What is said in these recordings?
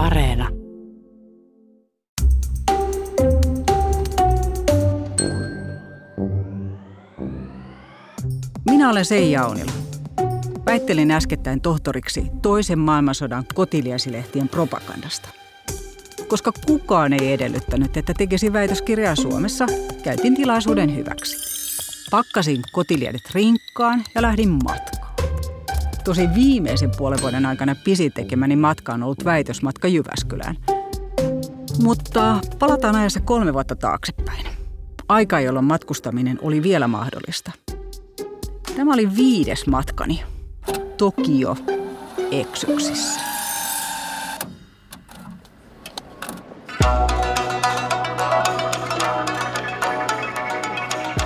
Areena. Minä olen Seija Aunila. Väittelin äskettäin tohtoriksi toisen maailmansodan Kotiliesi-lehtien propagandasta. Koska kukaan ei edellyttänyt, että tekisin väitöskirjaa Suomessa, käytin tilaisuuden hyväksi. Pakkasin Kotiliedet rinkkaan ja lähdin matkaan. Tosin viimeisen puolen vuoden aikana pisin tekemäni matka on ollut väitösmatka Jyväskylään. Mutta palataan ajassa 3 vuotta taaksepäin. Aika, jolloin matkustaminen oli vielä mahdollista. Tämä oli 5. matkani. Tokio, Eksyksissä.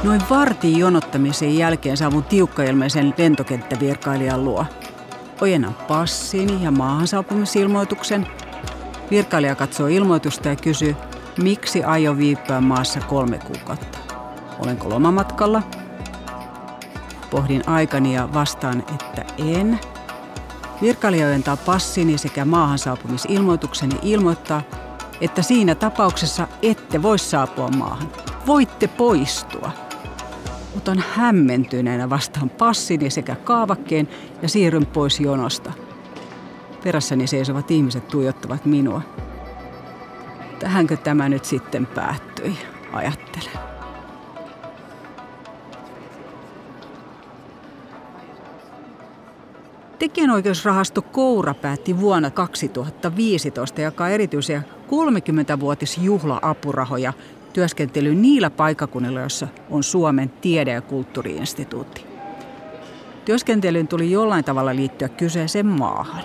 Noin vartin jonottamisen jälkeen saavun tiukkailmeisen lentokenttävirkailijan luo. Ojennan passini ja maahansaapumisilmoituksen. Virkailija katsoo ilmoitusta ja kysyy, miksi aion viipyä maassa 3 kuukautta. Olenko lomamatkalla? Pohdin aikani ja vastaan, että en. Virkailija ojentaa passini sekä maahansaapumisilmoituksen ja ilmoittaa, että siinä tapauksessa ette voi saapua maahan. Voitte poistua. Otan hämmentyneenä vastaan passini sekä kaavakkeen ja siirryn pois jonosta. Perässäni seisovat ihmiset tuijottavat minua. Tähänkö tämä nyt sitten päättyi, ajattelen. Tekijänoikeusrahasto Koura päätti vuonna 2015 jakaa erityisiä 30-vuotisjuhla-apurahoja työskentelyyn niillä paikkakunnilla, joissa on Suomen tiede- ja kulttuuriinstituutti. Työskentelyyn tuli jollain tavalla liittyä kyseiseen maahan.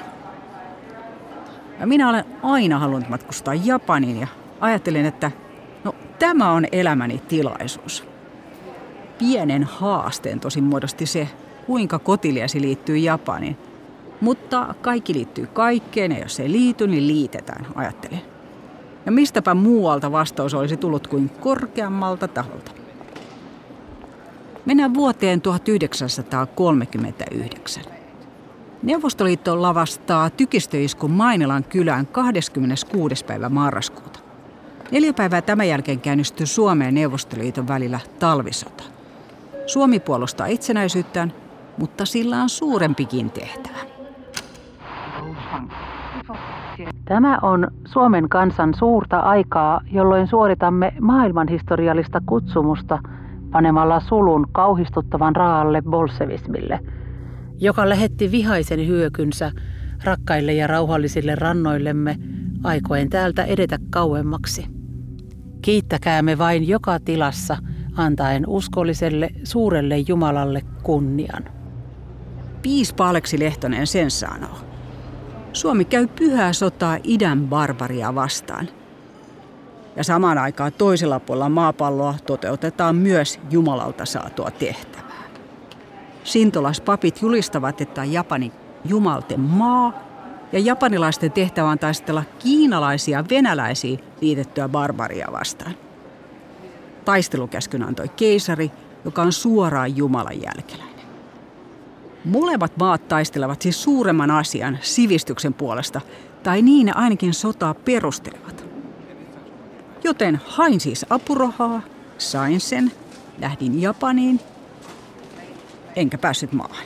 Ja minä olen aina halunnut matkustaa Japaniin ja ajattelin, että tämä on elämäni tilaisuus. Pienen haasteen tosin muodosti se, kuinka Kotiliesi liittyy Japaniin. Mutta kaikki liittyy kaikkeen ja jos ei liity, niin liitetään, ajattelin. Ja mistäpä muualta vastaus olisi tullut kuin korkeammalta taholta. Mennään vuoteen 1939. Neuvostoliitto lavastaa tykistöiskun Mainelan kylään 26. päivä marraskuuta. 4 päivää tämän jälkeen käynnistyy Suomen ja Neuvostoliiton välillä talvisota. Suomi puolustaa itsenäisyyttään, mutta sillä on suurempikin tehtävä. Tämä on Suomen kansan suurta aikaa, jolloin suoritamme maailmanhistoriallista kutsumusta panemalla sulun kauhistuttavan raalle bolsevismille, joka lähetti vihaisen hyökynsä rakkaille ja rauhallisille rannoillemme aikoen täältä edetä kauemmaksi. Kiittäkäämme vain joka tilassa, antaen uskolliselle suurelle Jumalalle kunnian. Piispa Aleksi Lehtonen sen sanoo. Suomi käy pyhää sotaa idän barbaria vastaan. Ja samaan aikaan toisella puolella maapalloa toteutetaan myös Jumalalta saatua tehtävää. Sintolaispapit julistavat, että Japani jumalten maa ja japanilaisten tehtävä on taistella kiinalaisia venäläisiä liitettyä barbaria vastaan. Taistelukäskyn antoi keisari, joka on suoraan Jumalan jälkeläinen. Molemmat maat taistelevat siis suuremman asian sivistyksen puolesta, tai niin ne ainakin sotaa perustelevat. Joten hain siis apurahaa, sain sen, lähdin Japaniin, enkä päässyt maahan.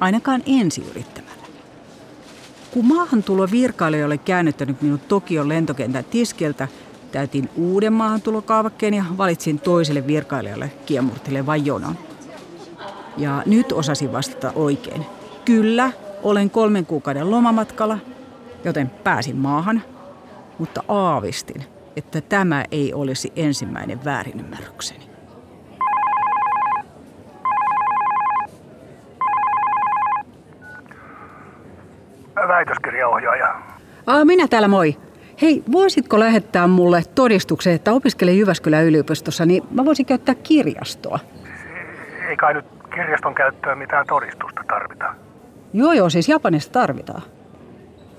Ainakaan ensi yrittämällä. Kun maahantulovirkailija oli käännyttänyt minut Tokion lentokentän tiskiltä, täytin uuden maahantulokaavakkeen ja valitsin toiselle virkailijalle kiemurtelevan jonon. Ja nyt osasin vastata oikein. Kyllä, olen 3 kuukauden lomamatkalla, joten pääsin maahan, mutta aavistin, että tämä ei olisi ensimmäinen väärinymmärrykseni. Väitöskirjaohjaaja. Minä täällä, moi. Hei, voisitko lähettää mulle todistuksen, että opiskelen Jyväskylän yliopistossa, niin mä voisin käyttää kirjastoa. Ei kai nyt kirjaston käyttöön mitään todistusta tarvitaan. Joo, siis Japanista tarvitaan.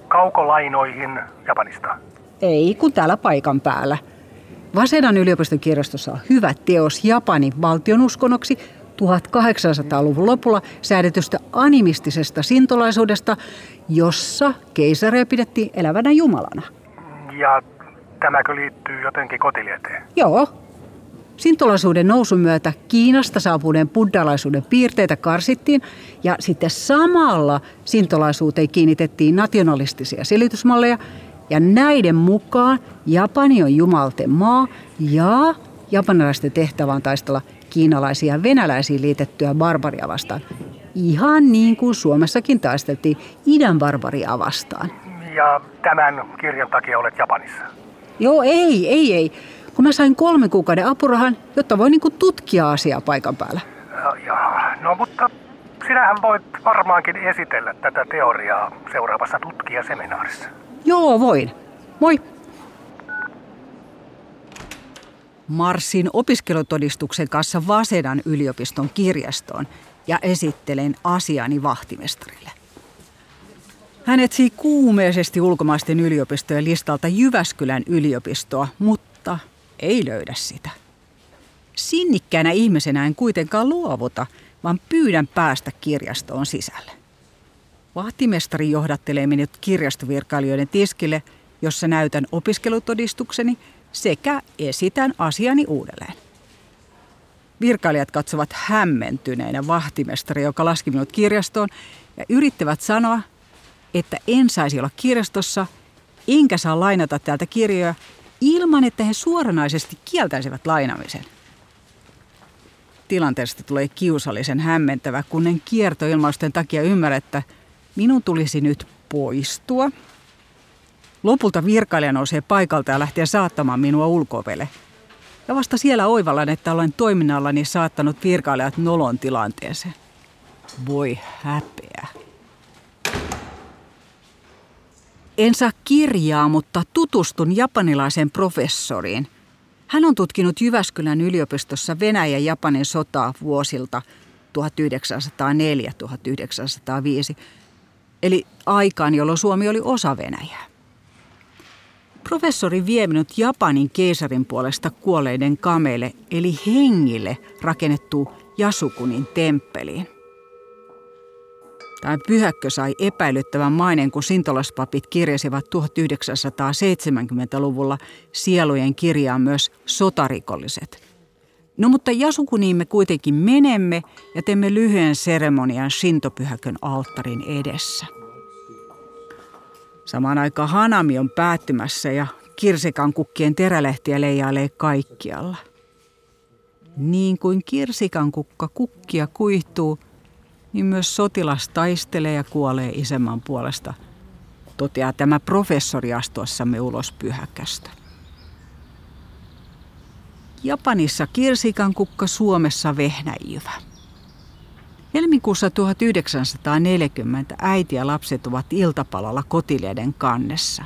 Kaukolainoihin Japanista? Ei, kun täällä paikan päällä. Wasedan yliopiston kirjastossa on hyvä teos Japanin valtion uskonnoksi 1800-luvun lopulla säädetystä animistisesta sintolaisuudesta, jossa keisaria pidettiin elävänä jumalana. Ja tämäkö liittyy jotenkin Kotilieteen? Joo. Sintolaisuuden nousun myötä Kiinasta saapuneen buddhalaisuuden piirteitä karsittiin ja sitten samalla sintolaisuuteen kiinnitettiin nationalistisia selitysmalleja ja näiden mukaan Japani on jumalten maa ja japanilaisten tehtävä on taistella kiinalaisia ja venäläisiin liitettyä barbaria vastaan. Ihan niin kuin Suomessakin taisteltiin idän barbaria vastaan. Ja tämän kirjan takia olet Japanissa? Joo, ei. Kun mä sain 3 kuukauden apurahan, jotta voi tutkia asiaa paikan päällä. No mutta sinähän voit varmaankin esitellä tätä teoriaa seuraavassa tutkijaseminaarissa. Joo, voin. Moi! Marssin opiskelutodistuksen kanssa Wasedan yliopiston kirjastoon ja esittelen asiani vahtimestarille. Hän etsii kuumeisesti ulkomaisten yliopistojen listalta Jyväskylän yliopistoa, mutta ei löydä sitä. Sinnikkäänä ihmisenä en kuitenkaan luovuta, vaan pyydän päästä kirjastoon sisälle. Vahtimestari johdattelee minut kirjastovirkailijoiden tiskille, jossa näytän opiskelutodistukseni sekä esitän asiani uudelleen. Virkailijat katsovat hämmentyneinä vahtimestaria, joka laski minut kirjastoon, ja yrittävät sanoa, että en saisi olla kirjastossa, enkä saa lainata täältä kirjoja, ilman että he suoranaisesti kieltäisivät lainaamisen. Tilanteesta tulee kiusallisen hämmentävä, kun en kiertoilmausten takia ymmärrä, että minun tulisi nyt poistua. Lopulta virkailija nousee paikalta ja lähtee saattamaan minua ulko-ovelle. Ja vasta siellä oivallan, että olen toiminnallani saattanut virkailijat nolon tilanteeseen. Voi häpeä. En saa kirjaa, mutta tutustun japanilaiseen professoriin. Hän on tutkinut Jyväskylän yliopistossa Venäjän ja Japanin sotaa vuosilta 1904-1905, eli aikaan, jolloin Suomi oli osa Venäjää. Professori vie minut Japanin keisarin puolesta kuolleiden kameille, eli hengille, rakennettuun Jasukunin temppeliin. Tämä pyhäkkö sai epäilyttävän maineen, kun sintolaispapit kirjasivat 1970-luvulla sielujen kirjaan myös sotarikolliset. No mutta Jasukuniin me kuitenkin menemme ja teemme lyhyen seremonian shintopyhäkön alttarin edessä. Samaan aikaan hanami on päättymässä ja kirsikankukkien terälehtiä leijailee kaikkialla. Niin kuin kirsikankukka kukkia kuihtuu, niin myös sotilas taistelee ja kuolee isänmaan puolesta, toteaa tämä professori astuessamme ulos pyhäkästä. Japanissa kirsikankukka, Suomessa vehnäjyvä. Helmikuussa 1940 äiti ja lapset ovat iltapalalla Kotilieden kannessa.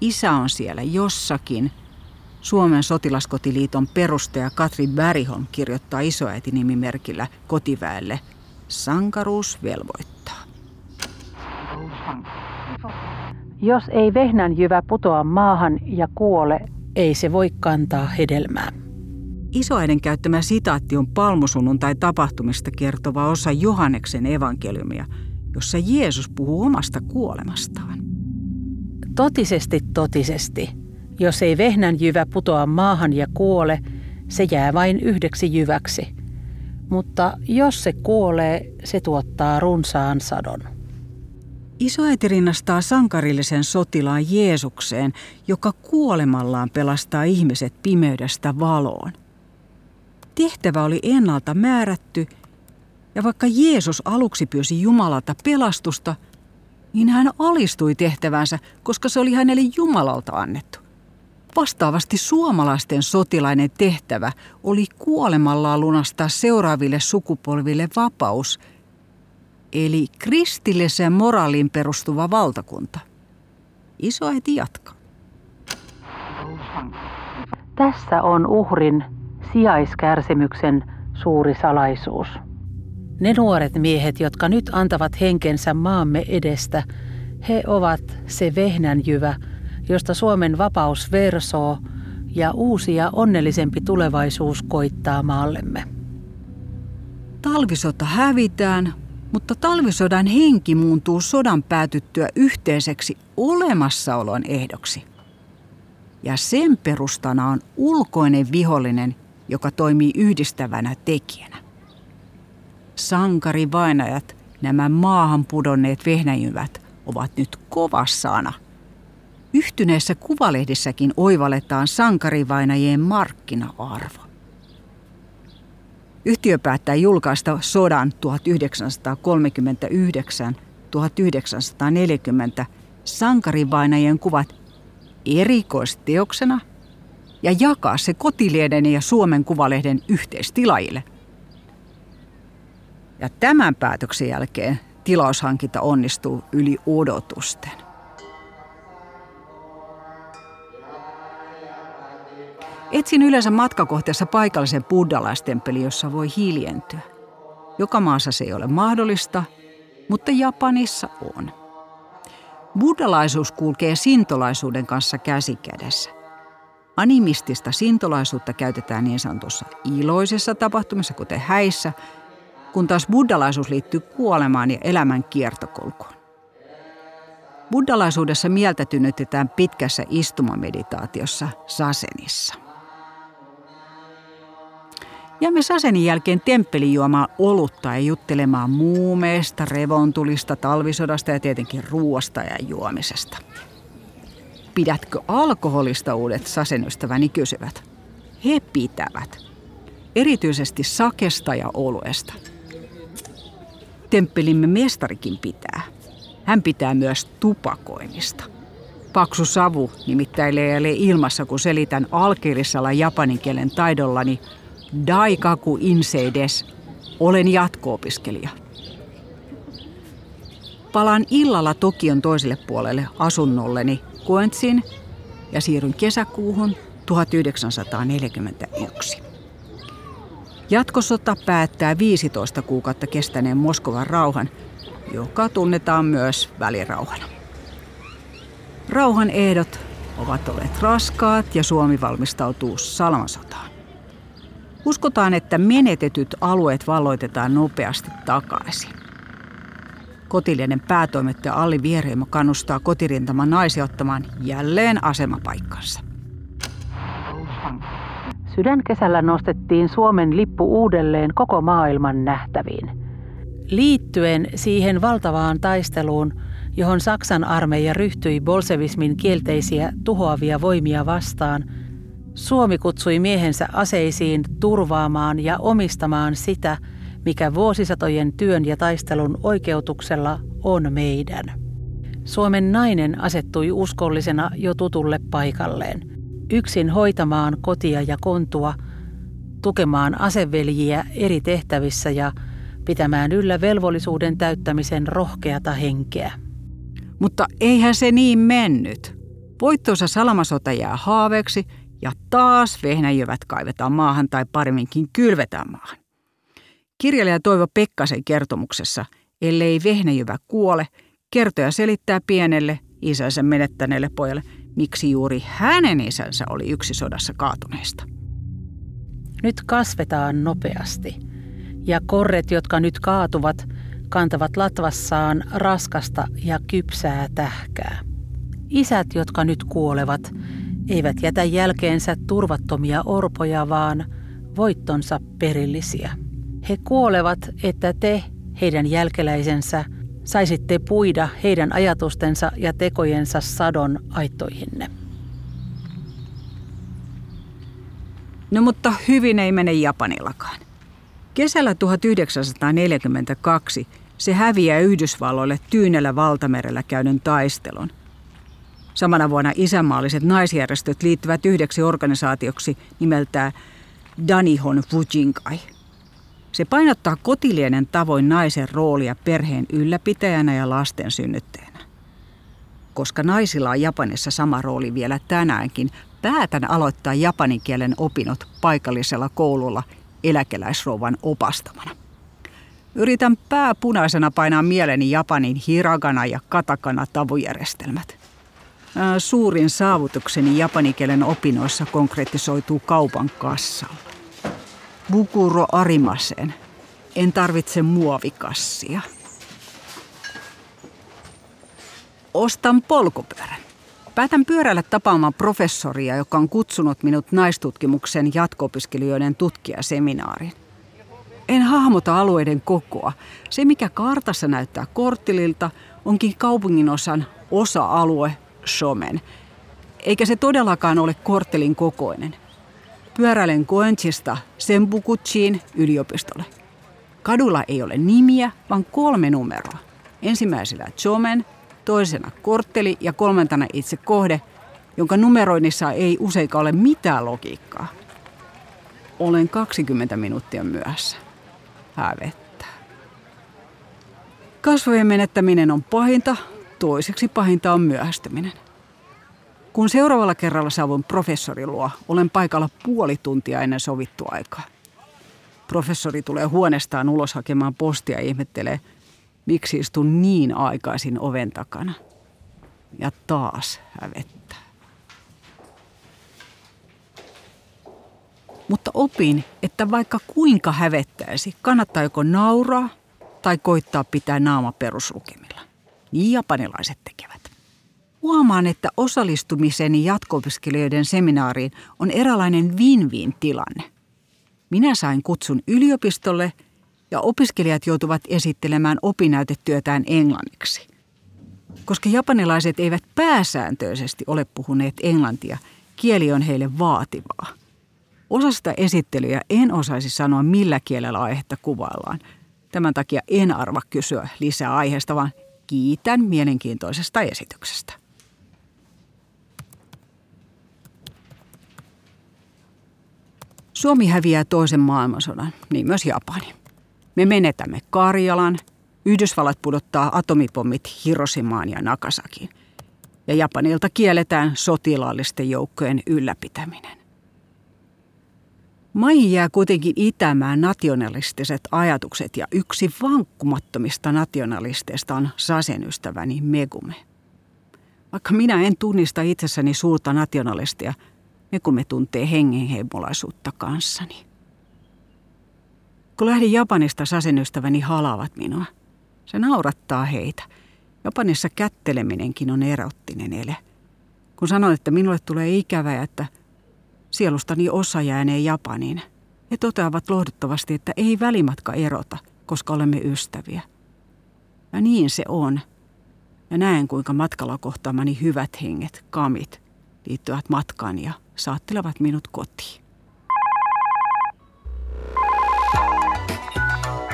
Isä on siellä jossakin. Suomen sotilaskotiliiton perustaja Katri Bergbom kirjoittaa isoäiti-nimimerkillä kotiväelle. Sankaruus velvoittaa. Jos ei vehnänjyvä putoa maahan ja kuole, ei se voi kantaa hedelmää. Isoäiden käyttämä sitaatti on palmusunnuntai tapahtumista kertova osa Johanneksen evankeliumia, jossa Jeesus puhuu omasta kuolemastaan. Totisesti, totisesti. Jos ei vehnänjyvä putoa maahan ja kuole, se jää vain yhdeksi jyväksi. Mutta jos se kuolee, se tuottaa runsaan sadon. Isoäiti rinnastaa sankarillisen sotilaan Jeesukseen, joka kuolemallaan pelastaa ihmiset pimeydestä valoon. Tehtävä oli ennalta määrätty, ja vaikka Jeesus aluksi pyysi Jumalalta pelastusta, niin hän alistui tehtävänsä, koska se oli hänelle Jumalalta annettu. Vastaavasti suomalaisten sotilainen tehtävä oli kuolemallaan lunastaa seuraaville sukupolville vapaus, eli kristilliseen moraaliin perustuva valtakunta. Isoäiti jatkaa. Tässä on uhrin sijaiskärsimyksen suuri salaisuus. Ne nuoret miehet, jotka nyt antavat henkensä maamme edestä, he ovat se vehnänjyvä, josta Suomen vapaus versoo ja uusi ja onnellisempi tulevaisuus koittaa maallemme. Talvisota hävitään, mutta talvisodan henki muuntuu sodan päätyttyä yhteiseksi olemassaolon ehdoksi. Ja sen perustana on ulkoinen vihollinen, joka toimii yhdistävänä tekijänä. Sankarivainajat, nämä maahan pudonneet vehnäjyvät, ovat nyt kovassana. Yhtyneessä Kuvalehdissäkin oivalletaan sankarivainajien markkina-arvo. Yhtiö päättää julkaista sodan 1939-1940 sankarivainajien kuvat erikoisteoksena ja jakaa se Kotilieden ja Suomen Kuvalehden yhteistilaajille. Ja tämän päätöksen jälkeen tilaushankinta onnistuu yli odotusten. Etsin yleensä matkakohteessa paikallisen buddhalaistemppelin, jossa voi hiljentyä. Joka maassa se ei ole mahdollista, mutta Japanissa on. Buddhalaisuus kulkee sintolaisuuden kanssa käsi kädessä. Animistista sintolaisuutta käytetään niin sanotussa iloisessa tapahtumissa, kuten häissä, kun taas buddhalaisuus liittyy kuolemaan ja elämän kiertokulkuun. Buddhalaisuudessa mieltä tynnytetään pitkässä istumameditaatiossa sasenissa. Jäämme sasenin jälkeen temppeliin juomaan olutta ja juttelemaan muumeista, revontulista, talvisodasta ja tietenkin ruoasta ja juomisesta. Pidätkö alkoholista, uudet sasenystäväni kysyvät. He pitävät. Erityisesti sakesta ja oluesta. Temppelimme mestarikin pitää. Hän pitää myös tupakoinnista. Paksu savu nimittäin leijalee ilmassa, kun selitän alkeellisella japanin kielen taidollani daikaku inseides, olen jatko-opiskelija. Palaan illalla Tokion toiselle puolelle asunnolleni Koentsin ja siirryn kesäkuuhun 1941. Jatkosota päättää 15 kuukautta kestäneen Moskovan rauhan, joka tunnetaan myös välirauhana. Rauhan ehdot ovat olleet raskaat ja Suomi valmistautuu salamasotaan. Uskotaan, että menetetyt alueet valloitetaan nopeasti takaisin. Kotilieden päätoimittaja Alli Vireimo kannustaa kotirintaman naisia ottamaan jälleen asemapaikkansa. Sydänkesällä nostettiin Suomen lippu uudelleen koko maailman nähtäviin. Liittyen siihen valtavaan taisteluun, johon Saksan armeija ryhtyi bolsevismin kielteisiä tuhoavia voimia vastaan, Suomi kutsui miehensä aseisiin turvaamaan ja omistamaan sitä, mikä vuosisatojen työn ja taistelun oikeutuksella on meidän. Suomen nainen asettui uskollisena jo tutulle paikalleen, yksin hoitamaan kotia ja kontua, tukemaan aseveljiä eri tehtävissä ja pitämään yllä velvollisuuden täyttämisen rohkeata henkeä. Mutta eihän se niin mennyt. Voittonsa salamasota jää haaveeksi ja taas vehnäjyvät kaivetaan maahan tai paremminkin kylvetään maahan. Kirjailija Toivo Pekkasen kertomuksessa, ellei vehnäjyvä kuole, kertoja selittää pienelle isänsä menettäneelle pojalle, miksi juuri hänen isänsä oli yksi sodassa kaatuneista. Nyt kasvetaan nopeasti. Ja korret, jotka nyt kaatuvat, kantavat latvassaan raskasta ja kypsää tähkää. Isät, jotka nyt kuolevat, eivät jätä jälkeensä turvattomia orpoja, vaan voittonsa perillisiä. He kuolevat, että te, heidän jälkeläisensä, saisitte puida heidän ajatustensa ja tekojensa sadon aittoihinne. No mutta hyvin ei mene Japanillakaan. Kesällä 1942 se häviää Yhdysvalloille Tyynellä valtamerellä käydyn taistelun. Samana vuonna isänmaalliset naisjärjestöt liittyvät yhdeksi organisaatioksi nimeltään Danihon fujinkai. Se painottaa Kotilieden tavoin naisen roolia perheen ylläpitäjänä ja lasten synnyttäjänä. Koska naisilla on Japanissa sama rooli vielä tänäänkin, päätän aloittaa japanin kielen opinnot paikallisella koululla eläkeläisrouvan opastamana. Yritän pääpunaisena painaa mieleni Japanin hiragana- ja katakana-tavujärjestelmät. Suurin saavutukseni japanin kielen opinnoissa konkretisoituu kaupan kassalla. Bukuro arimaseen, En tarvitse muovikassia. Ostan polkupyörän. Päätän pyörällä tapaamaan professoria, joka on kutsunut minut naistutkimuksen jatko-opiskelijoiden tutkijaseminaariin. En hahmota alueiden kokoa. Se, mikä kartassa näyttää korttililta, onkin kaupunginosan osa-alue Shomen. Eikä se todellakaan ole korttelin kokoinen. Pyöräilen Koenchista Senpukuchiin yliopistolle. Kadulla ei ole nimiä, vaan 3 numeroa. Ensimmäisellä Chomen, toisena kortteli ja 3. itse kohde, jonka numeroinnissa ei useinkaan ole mitään logiikkaa. Olen 20 minuuttia myöhässä. Hävettää. Kasvojen menettäminen on pahinta, toiseksi pahinta on myöhästyminen. Kun seuraavalla kerralla saavun professorin luo, olen paikalla puoli tuntia ennen sovittua aikaa. Professori tulee huoneestaan ulos hakemaan postia ja ihmettelee, miksi istun niin aikaisin oven takana. Ja taas hävettää. Mutta opin, että vaikka kuinka hävettäisi, kannattaa joko nauraa tai koittaa pitää naama peruslukemilla. Niin japanilaiset tekevät. Huomaan, että osallistumiseni jatko-opiskelijoiden seminaariin on eräänlainen win-win tilanne. Minä sain kutsun yliopistolle ja opiskelijat joutuvat esittelemään opinnäytetyötään englanniksi. Koska japanilaiset eivät pääsääntöisesti ole puhuneet englantia, kieli on heille vaativaa. Osasta esittelyjä en osaisi sanoa, millä kielellä aihetta kuvaillaan. Tämän takia en arva kysyä lisää aiheesta, vaan kiitän mielenkiintoisesta esityksestä. Suomi häviää toisen maailmansodan, niin myös Japani. Me menetämme Karjalan, Yhdysvallat pudottaa atomipommit Hiroshimaan ja Nagasakiin. Ja Japanilta kielletään sotilaallisten joukkojen ylläpitäminen. Maihin jää kuitenkin itämään nationalistiset ajatukset ja yksi vankkumattomista nationalisteista on Sasen ystäväni Megumi. Vaikka minä en tunnista itsessäni suurta nationalistia, Megumi tuntee hengenheimolaisuutta kanssani. Kun lähdin Japanista, Sasen ystäväni halaavat minua. Se naurattaa heitä. Japanissa kätteleminenkin on erottinen ele. Kun sanoin, että minulle tulee ikävää, että sielustani osa jäänee Japaniin. He toteavat lohduttavasti, että ei välimatka erota, koska olemme ystäviä. Ja niin se on. Ja näen, kuinka matkalla kohtaamani hyvät henget, kamit, liittyvät matkaan ja saattelevat minut kotiin.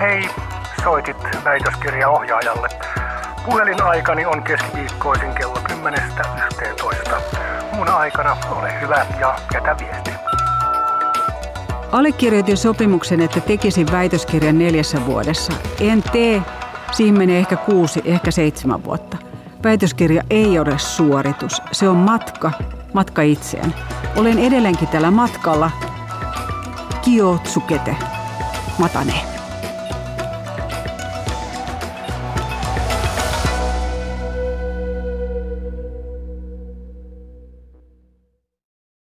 Hei, soitit väitöskirjaohjaajalle. Puhelinaikani on keskiviikkoisin kello 10–11. Muun aikana ole hyvä ja jätä viesti. Allekirjoitin sopimuksen, että tekisin väitöskirjan 4 vuodessa. En tee. Siihen menee ehkä 6, ehkä 7 vuotta. Väitöskirja ei ole suoritus. Se on matka itseään. Olen edelleenkin tällä matkalla. Kiyotsukete. Matane.